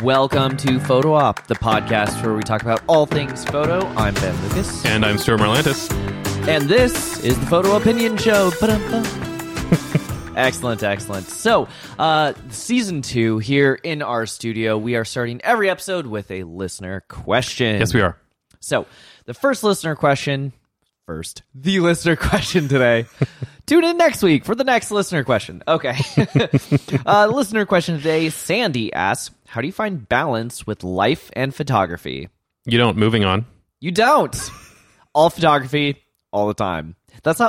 Welcome to Photo Op, the podcast where we talk about all things photo. I'm Ben Lucas. And I'm Stuart Marlantis. And this is the Photo Opinion Show. Excellent, excellent. So, season two here in our studio. We are starting every episode with a listener question. Yes, we are. So, the listener question today. Tune in next week for the next listener question. Okay. Listener question today, Sandy asks, how do you find balance with life and photography? You don't. Moving on. You don't. All photography, all the time. That's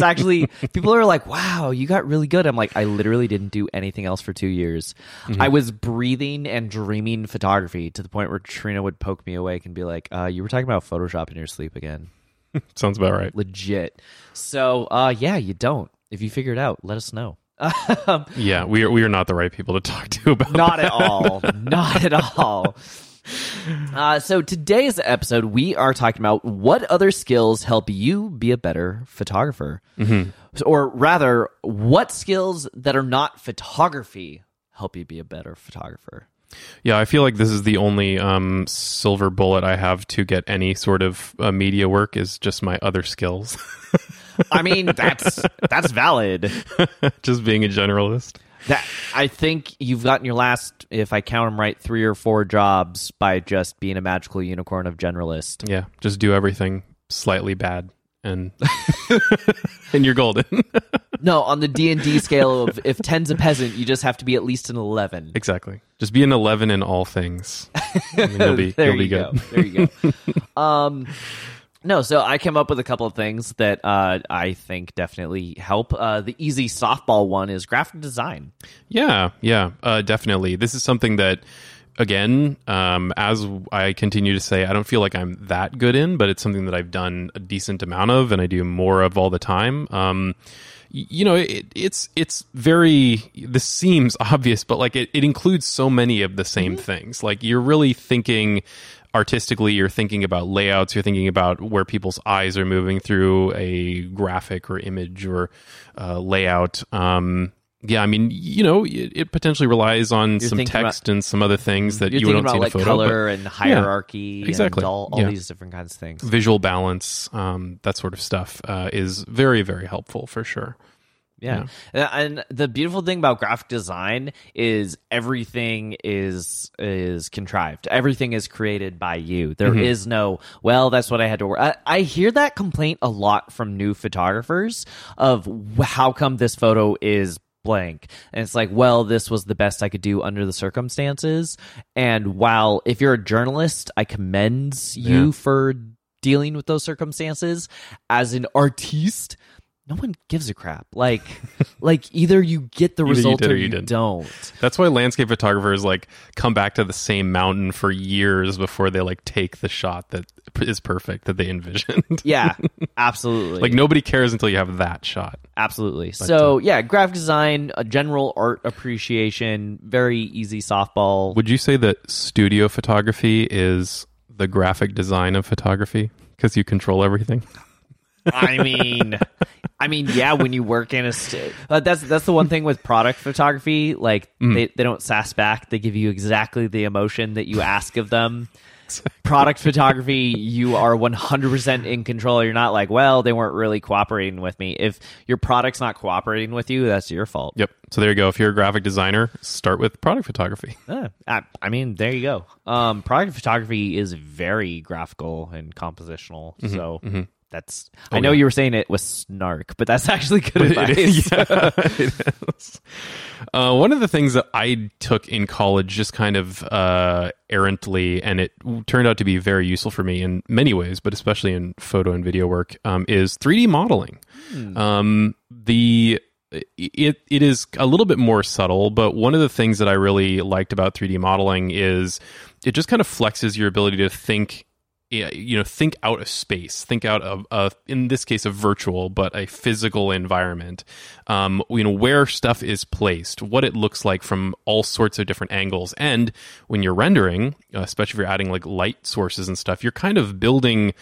actually, people are like, wow, you got really good. I'm like, I literally didn't do anything else for 2 years. Mm-hmm. I was breathing and dreaming photography to the point where Trina would poke me awake and be like, you were talking about Photoshop in your sleep again. Sounds about right. Legit. So, yeah, you don't. If you figure it out, let us know. Yeah, we are not the right people to talk to about that. At all. Not at all. So today's episode, we are talking about what other skills help you be a better photographer. Mm-hmm. Or rather, what skills that are not photography help you be a better photographer. Yeah, I feel like this is the only silver bullet I have to get any sort of media work is just my other skills. I mean, that's valid. Just being a generalist. That, I think you've gotten your last, if I count them right, 3 or 4 jobs by just being a magical unicorn of generalist. Yeah, just do everything slightly bad and and you're golden. No, on the D&D scale of if 10's a peasant, you just have to be at least an 11. Exactly. Just be an 11 in all things. I mean, you'll be good. There you go. No, so I came up with a couple of things that I think definitely help. The easy softball one is graphic design. Yeah, definitely. This is something that, again, as I continue to say, I don't feel like I'm that good in, but it's something that I've done a decent amount of and I do more of all the time. You know, it's very, this seems obvious, but like it includes so many of the same mm-hmm. things. Like you're really thinking artistically, you're thinking about layouts, you're thinking about where people's eyes are moving through a graphic or image or layout. Yeah, I mean, you know, it potentially relies on some text and some other things that you don't see in a photo. You're thinking about color and hierarchy and all these different kinds of things. Visual balance, that sort of stuff is very, very helpful for sure. Yeah, and the beautiful thing about graphic design is everything is contrived. Everything is created by you. There mm-hmm. is no, well, that's what I had to work. I hear that complaint a lot from new photographers of how come this photo is blank, and it's like, well, this was the best I could do under the circumstances. And while if you're a journalist, I commend you for dealing with those circumstances. As an artiste, no one gives a crap. Like either you get the result or you don't. That's why landscape photographers like come back to the same mountain for years before they like take the shot that is perfect that they envisioned. Yeah, absolutely. Like nobody cares until you have that shot. Absolutely. So yeah, graphic design, a general art appreciation, very easy softball. Would you say that studio photography is the graphic design of photography because you control everything? I mean, yeah. When you work in a, that's the one thing with product photography. Like they don't sass back; they give you exactly the emotion that you ask of them. Product photography, you are 100% in control. You're not like, well, they weren't really cooperating with me. If your product's not cooperating with you, that's your fault. Yep. So there you go. If you're a graphic designer, start with product photography. I mean, there you go. Product photography is very graphical and compositional. Mm-hmm, so. Mm-hmm. That's I know you were saying it was snark, but that's actually good advice. It is. One of the things that I took in college just kind of errantly, and it turned out to be very useful for me in many ways, but especially in photo and video work, is 3D modeling. It is a little bit more subtle, but one of the things that I really liked about 3D modeling is it just kind of flexes your ability to think. Yeah, you know, think out of space, think out of, in this case, a virtual, but a physical environment, you know, where stuff is placed, what it looks like from all sorts of different angles. And when you're rendering, especially if you're adding like light sources and stuff, you're kind of building,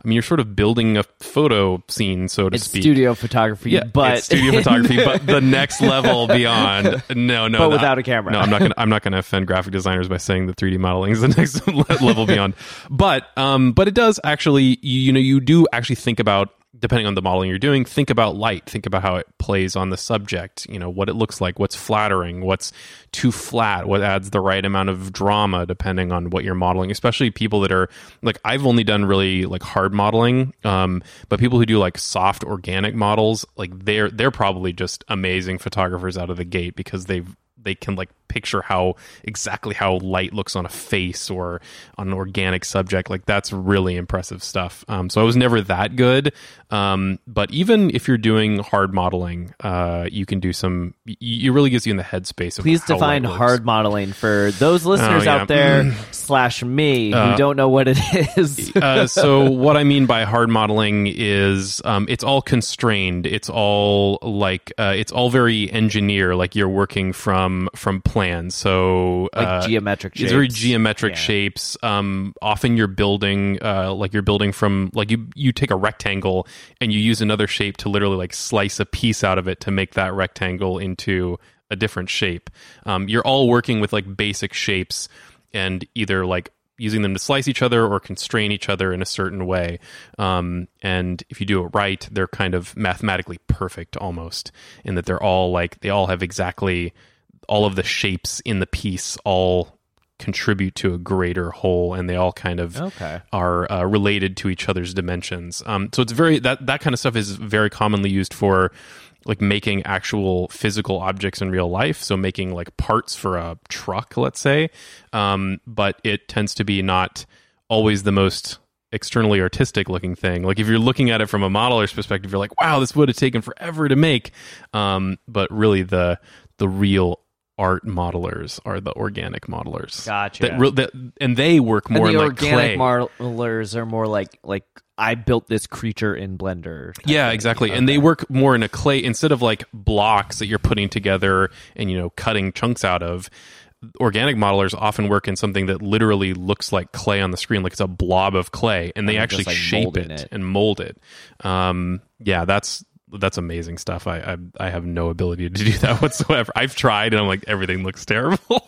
I I mean, you're sort of building a photo scene, so to speak. Studio photography, yeah, but it's studio photography, but the next level beyond. No, but without a camera. No, I'm not gonna offend graphic designers by saying that 3D modeling is the next level beyond. But it does actually, you do actually think about, depending on the modeling you're doing, think about light, think about how it plays on the subject, what it looks like, what's flattering, what's too flat, what adds the right amount of drama, depending on what you're modeling, especially people that are like, I've only done really like hard modeling, but people who do like soft organic models, like they're probably just amazing photographers out of the gate, because they can like picture how light looks on a face or on an organic subject. Like that's really impressive stuff. So I was never that good. But even if you're doing hard modeling, you can do some, it really gets you in the headspace. Please define hard modeling for those listeners out there /me who don't know what it is. So what I mean by hard modeling is it's all constrained. It's all like, it's all very engineer. Like you're working from plans. So like geometric shapes. It's very geometric shapes. Often you're building from like you take a rectangle and you use another shape to literally like slice a piece out of it to make that rectangle into a different shape. You're all working with like basic shapes and either like using them to slice each other or constrain each other in a certain way. And if you do it right, they're kind of mathematically perfect almost, in that they're all like, they all have exactly all of the shapes in the piece all contribute to a greater whole, and they all kind of are related to each other's dimensions. So it's very, that kind of stuff is very commonly used for like making actual physical objects in real life. So making like parts for a truck, let's say. But it tends to be not always the most externally artistic looking thing. Like if you're looking at it from a modeler's perspective, you're like, wow, this would have taken forever to make. But really the real art modelers are the organic modelers. Gotcha. And they work more in like clay. The organic modelers are more like I built this creature in Blender. Yeah, exactly. And they work more in a clay, instead of like blocks that you're putting together and cutting chunks out of. Organic modelers often work in something that literally looks like clay on the screen, like it's a blob of clay, and they actually like shape it and mold it. That's amazing stuff. I have no ability to do that whatsoever. I've tried, and I'm like, everything looks terrible.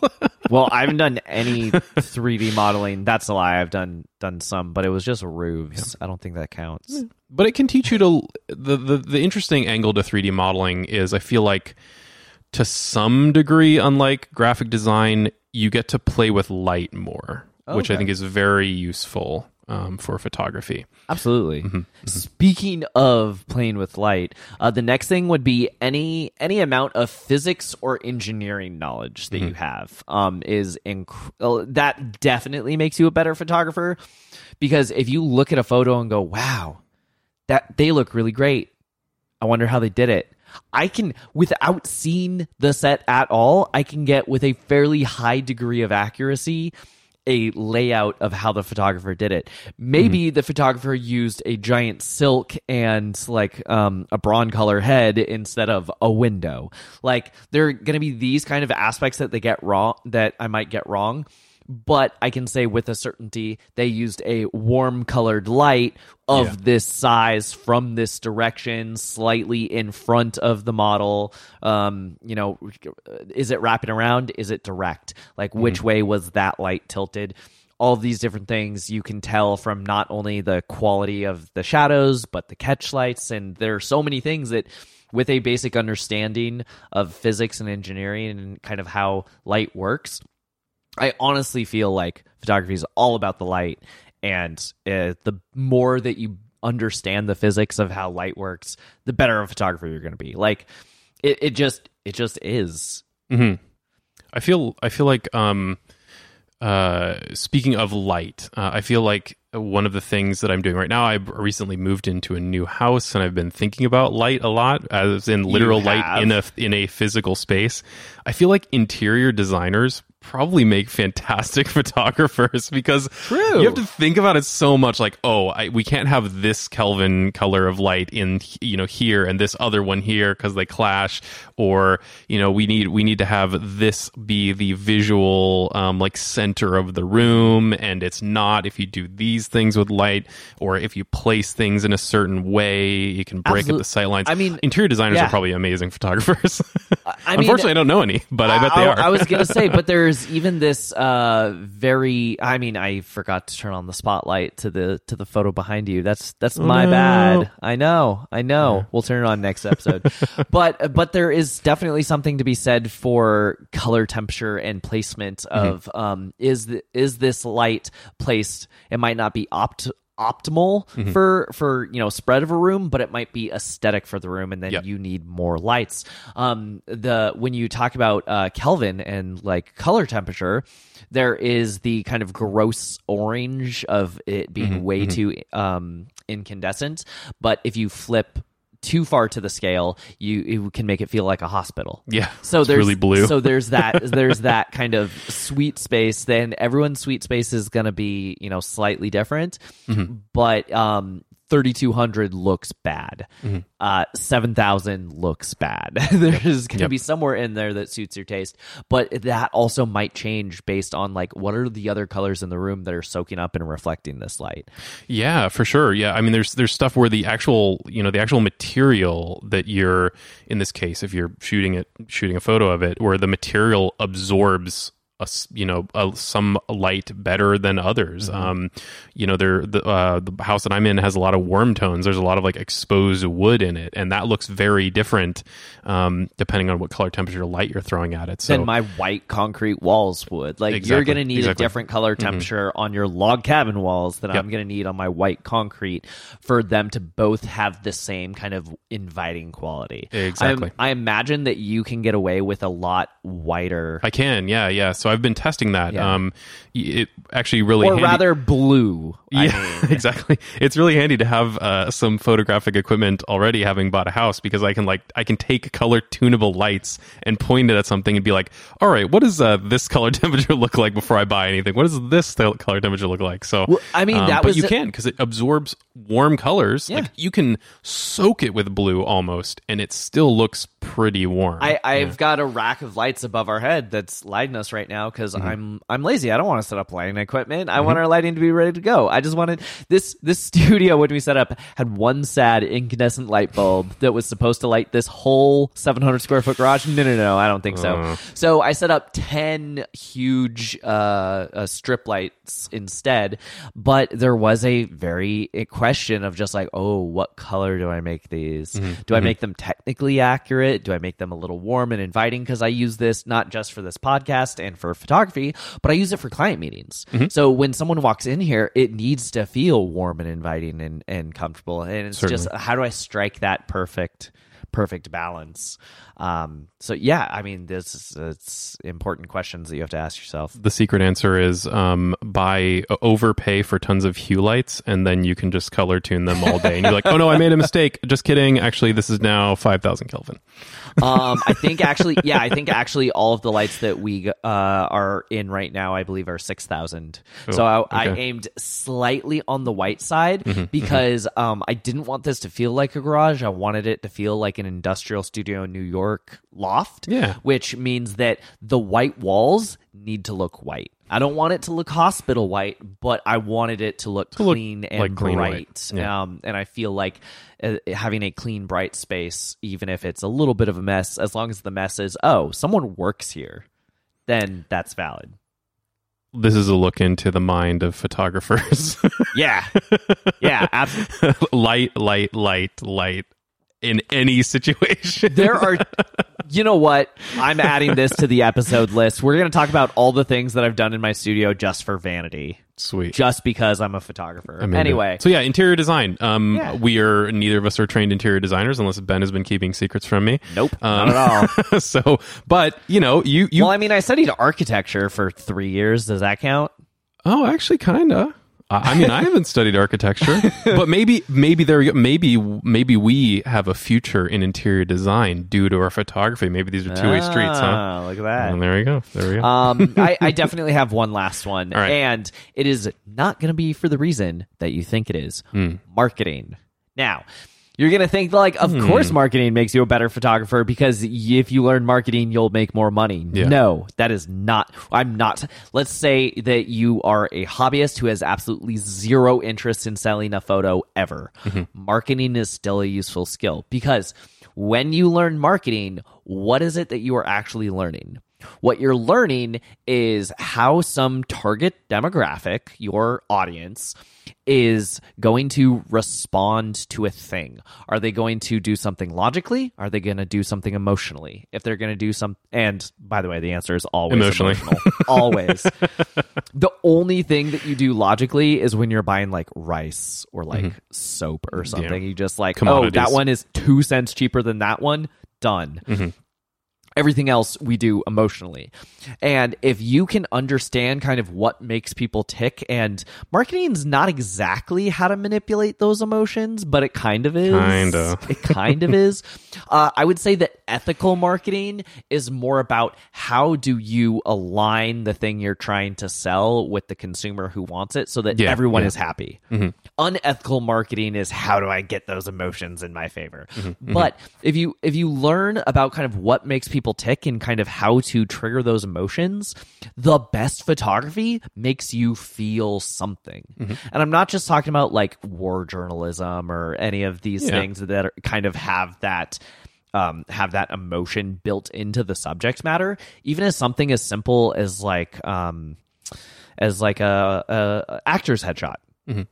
Well, I haven't done any 3D modeling. That's a lie. I've done some, but it was just roofs. Yeah. I don't think that counts. Yeah. But it can teach you to... The interesting angle to 3D modeling is, I feel like, to some degree, unlike graphic design, you get to play with light more, which I think is very useful for photography. Absolutely. Mm-hmm. Mm-hmm. Speaking of playing with light, the next thing would be any amount of physics or engineering knowledge that you have that definitely makes you a better photographer, because if you look at a photo and go, wow, that they look really great, I wonder how they did it, I can, without seeing the set at all, I can get with a fairly high degree of accuracy a layout of how the photographer did it. Maybe the photographer used a giant silk and like a bronze color head instead of a window. Like there are going to be these kind of aspects that they get wrong, that I might get wrong, but I can say with a certainty they used a warm colored light of this size from this direction, slightly in front of the model. Is it wrapping around? Is it direct? Like which way was that light tilted? All these different things you can tell from not only the quality of the shadows, but the catch lights. And there are so many things that, with a basic understanding of physics and engineering and kind of how light works, I honestly feel like photography is all about the light, and the more that you understand the physics of how light works, the better a photographer you're going to be. Like it just is. Mm-hmm. I feel like speaking of light, I feel like one of the things that I'm doing right now, I recently moved into a new house, and I've been thinking about light a lot, as in literal light in a physical space. I feel like interior designers probably make fantastic photographers, because you have to think about it so much, like, oh, we can't have this Kelvin color of light in, you know, here, and this other one here because they clash, or, you know, we need to have this be the visual like center of the room, and it's not if you do these things with light, or if you place things in a certain way, you can break up the sight lines. I mean, interior designers are probably amazing photographers. I mean, unfortunately, I don't know any, but I bet they are. I was going to say, but there's even this I forgot to turn on the spotlight to the photo behind you. That's my bad. I know. We'll turn it on next episode. But there is definitely something to be said for color temperature and placement of is this light placed? It might not be optimal for you know, spread of a room, but it might be aesthetic for the room, and then you need more lights. When you talk about Kelvin and like color temperature, there is the kind of gross orange of it being way too incandescent, but if you flip too far to the scale, you can make it feel like a hospital. Yeah, so there's really blue. So there's that kind of sweet space. Then everyone's sweet space is going to be, you know, slightly different, but 3,200 looks bad. 7,000 looks bad. There's going to be somewhere in there that suits your taste, but that also might change based on like what are the other colors in the room that are soaking up and reflecting this light. Yeah, for sure. Yeah, I mean, there's stuff where the actual material that you're, in this case, if you're shooting a photo of it, where the material absorbs some light better than others. You know, the house that I'm in has a lot of warm tones. There's a lot of like exposed wood in it, and that looks very different depending on what color temperature light you're throwing at it. So then my white concrete walls would, like, you're going to need a different color temperature on your log cabin walls than I'm going to need on my white concrete for them to both have the same kind of inviting quality. Exactly. I imagine that you can get away with a lot whiter. I can, yeah. So I've been testing that. Yeah. It actually really, or handy, rather blue. I mean. Exactly. It's really handy to have some photographic equipment already, having bought a house, because I can take color tunable lights and point it at something and be like, all right, what does this color temperature look like before I buy anything? What does this color temperature look like? So you can, because it absorbs warm colors. Yeah. Like, you can soak it with blue almost, and it still looks pretty warm. I've got a rack of lights above our head that's lighting us right now because I'm lazy. I don't want to set up lighting equipment. I want our lighting to be ready to go. I just wanted this studio when we set up had one sad incandescent light bulb that was supposed to light this whole 700 square foot garage. No, I don't think so. So I set up 10 huge strip lights instead, but there was a question of just like, oh, what color do I make these? Do I make them technically accurate? Do I make them a little warm and inviting? Because I use this not just for this podcast and for photography, but I use it for client meetings. So when someone walks in here, it needs to feel warm and inviting and comfortable. And it's just, how do I strike that perfect balance? So yeah, I mean, it's important questions that you have to ask yourself. The secret answer is overpay for tons of hue lights, and then you can just color tune them all day. And you're like, oh no, I made a mistake. Just kidding. Actually, this is now 5,000 Kelvin. I think all of the lights that we are in right now, I believe, are 6,000. So I aimed slightly on the white side because I didn't want this to feel like a garage. I wanted it to feel like an industrial studio in New York loft, which means that the white walls need to look white. I don't want it to look hospital white, but I wanted it to look clean and like bright. Yeah. And I feel like having a clean, bright space, even if it's a little bit of a mess, as long as the mess is, oh, someone works here, then that's valid. This is a look into the mind of photographers. Yeah, absolutely. Light. In any situation. There are, you know what? I'm adding this to the episode list. We're going to talk about all the things that I've done in my studio just for vanity. Sweet. Just because I'm a photographer. Anyway. So yeah, interior design. Neither of us are trained interior designers, unless Ben has been keeping secrets from me. Nope. Not at all. So, but you know, I studied architecture for 3 years. Does that count? Oh, actually, kind of. I mean, I haven't studied architecture, but maybe we have a future in interior design due to our photography. Maybe these are two-way streets, huh? Look at that. And there you go. I definitely have one last one, right. And it is not going to be for the reason that you think it is. Marketing. Now, you're going to think, like, of course marketing makes you a better photographer because if you learn marketing, you'll make more money. Yeah. No, that is not. I'm not. Let's say that you are a hobbyist who has absolutely zero interest in selling a photo ever. Mm-hmm. Marketing is still a useful skill because when you learn marketing, what is it that you are actually learning? What you're learning is how some target demographic, your audience, is going to respond to a thing. Are they going to do something logically? Are they going to do something emotionally? If they're going to do some, and by the way, the answer is always emotionally. Emotional. Always. The only thing that you do logically is when you're buying like rice or like soap or something. Yeah. You just like, oh, that one is 2 cents cheaper than that one. Done. Mm-hmm. Everything else we do emotionally. And if you can understand kind of what makes people tick, and marketing is not exactly how to manipulate those emotions, but it kind of is. It kind of is. I would say that ethical marketing is more about how do you align the thing you're trying to sell with the consumer who wants it so that everyone is happy. Mm-hmm. Unethical marketing is how do I get those emotions in my favor? Mm-hmm. But if you learn about kind of what makes people tick and kind of how to trigger those emotions, the best photography makes you feel something. Mm-hmm. And I'm not just talking about like war journalism or any of these things that are, kind of have that emotion built into the subject matter. Even as something as simple as like a actor's headshot. Mm-hmm.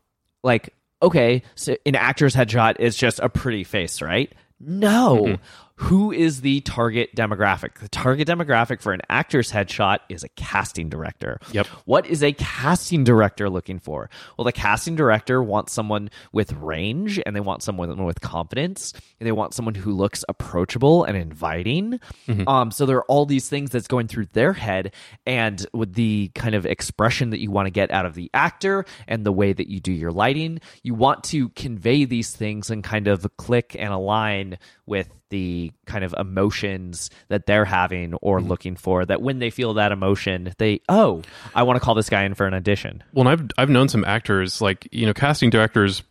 Like, okay, so an actor's headshot is just a pretty face, right? No. Mm-hmm. Who is the target demographic? The target demographic for an actor's headshot is a casting director. Yep. What is a casting director looking for? Well, the casting director wants someone with range, and they want someone with confidence, and they want someone who looks approachable and inviting. Mm-hmm. So there are all these things that's going through their head, and with the kind of expression that you want to get out of the actor and the way that you do your lighting, you want to convey these things and kind of click and align with the kind of emotions that they're having or looking for, that when they feel that emotion, they, oh, I want to call this guy in for an audition. Well, and I've known some actors, like, you know, casting directors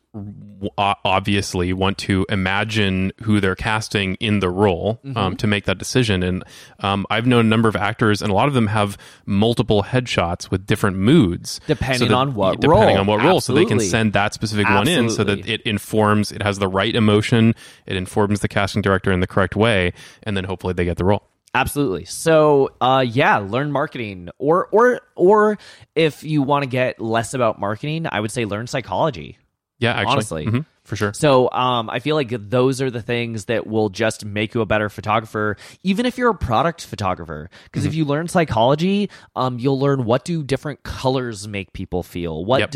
obviously want to imagine who they're casting in the role to make that decision. And I've known a number of actors, and a lot of them have multiple headshots with different moods. Depending on what role. So they can send that specific one in so that it informs, it has the right emotion, it informs the casting director in the correct way, and then hopefully they get the role. Absolutely. So, learn marketing, or if you want to get less about marketing, I would say learn psychology. Yeah, actually. Honestly. Mm-hmm. For sure. So I feel like those are the things that will just make you a better photographer, even if you're a product photographer. Because if you learn psychology, you'll learn what do different colors make people feel. What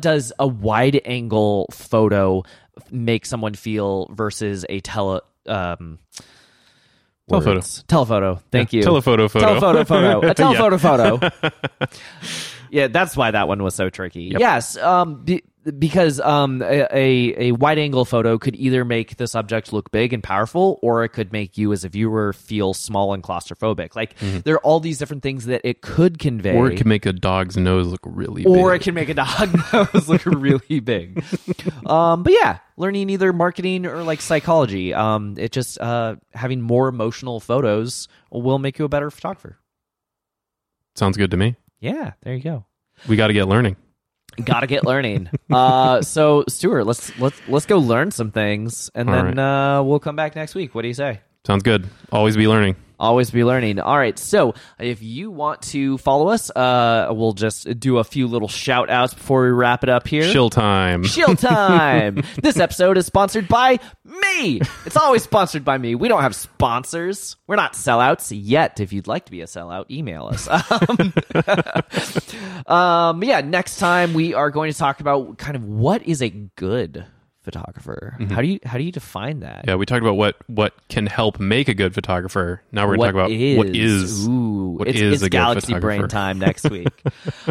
does a wide angle photo make someone feel versus a telephoto. Thank you. Telephoto. A telephoto photo. Yeah, that's why that one was so tricky. Yep. Yes. Because a wide angle photo could either make the subject look big and powerful, or it could make you as a viewer feel small and claustrophobic. Like there are all these different things that it could convey. Or it could make a dog's nose look really big. Or it can make a dog nose look really big. But yeah, learning either marketing or like psychology. It just having more emotional photos will make you a better photographer. Sounds good to me. Yeah, there you go. We got to get learning. So Stuart, let's go learn some things, and we'll come back next week. What do you say? Sounds good. Always be learning. Always be learning. All right. So if you want to follow us, we'll just do a few little shout outs before we wrap it up here. Shill time. This episode is sponsored by me. It's always sponsored by me. We don't have sponsors. We're not sellouts yet. If you'd like to be a sellout, email us. Next time we are going to talk about kind of what is a good photographer. Mm-hmm. How do you define that? Yeah, we talked about what can help make a good photographer. Now we're going to talk about what is a Galaxy good photographer. Brain time next week.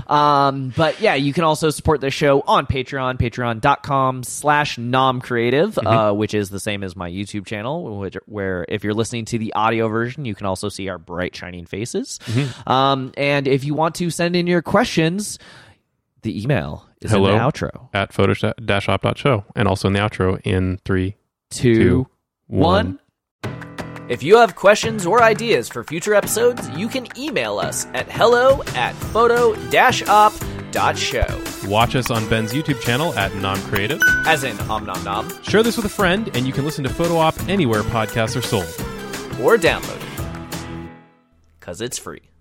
But yeah, you can also support the show on Patreon, patreon.com/noncreative, mm-hmm. Which is the same as my YouTube channel, where if you're listening to the audio version, you can also see our bright shining faces. Mm-hmm. And if you want to send in your questions, the email is hello in the outro at photo-op.show, and also in the outro in 3, 2, 1. If you have questions or ideas for future episodes, you can email us at hello@photo-op.show. Watch us on Ben's YouTube channel at noncreative, as in om nom nom. Share this with a friend, and you can listen to Photo Op anywhere podcasts are sold. Or download it, because it's free.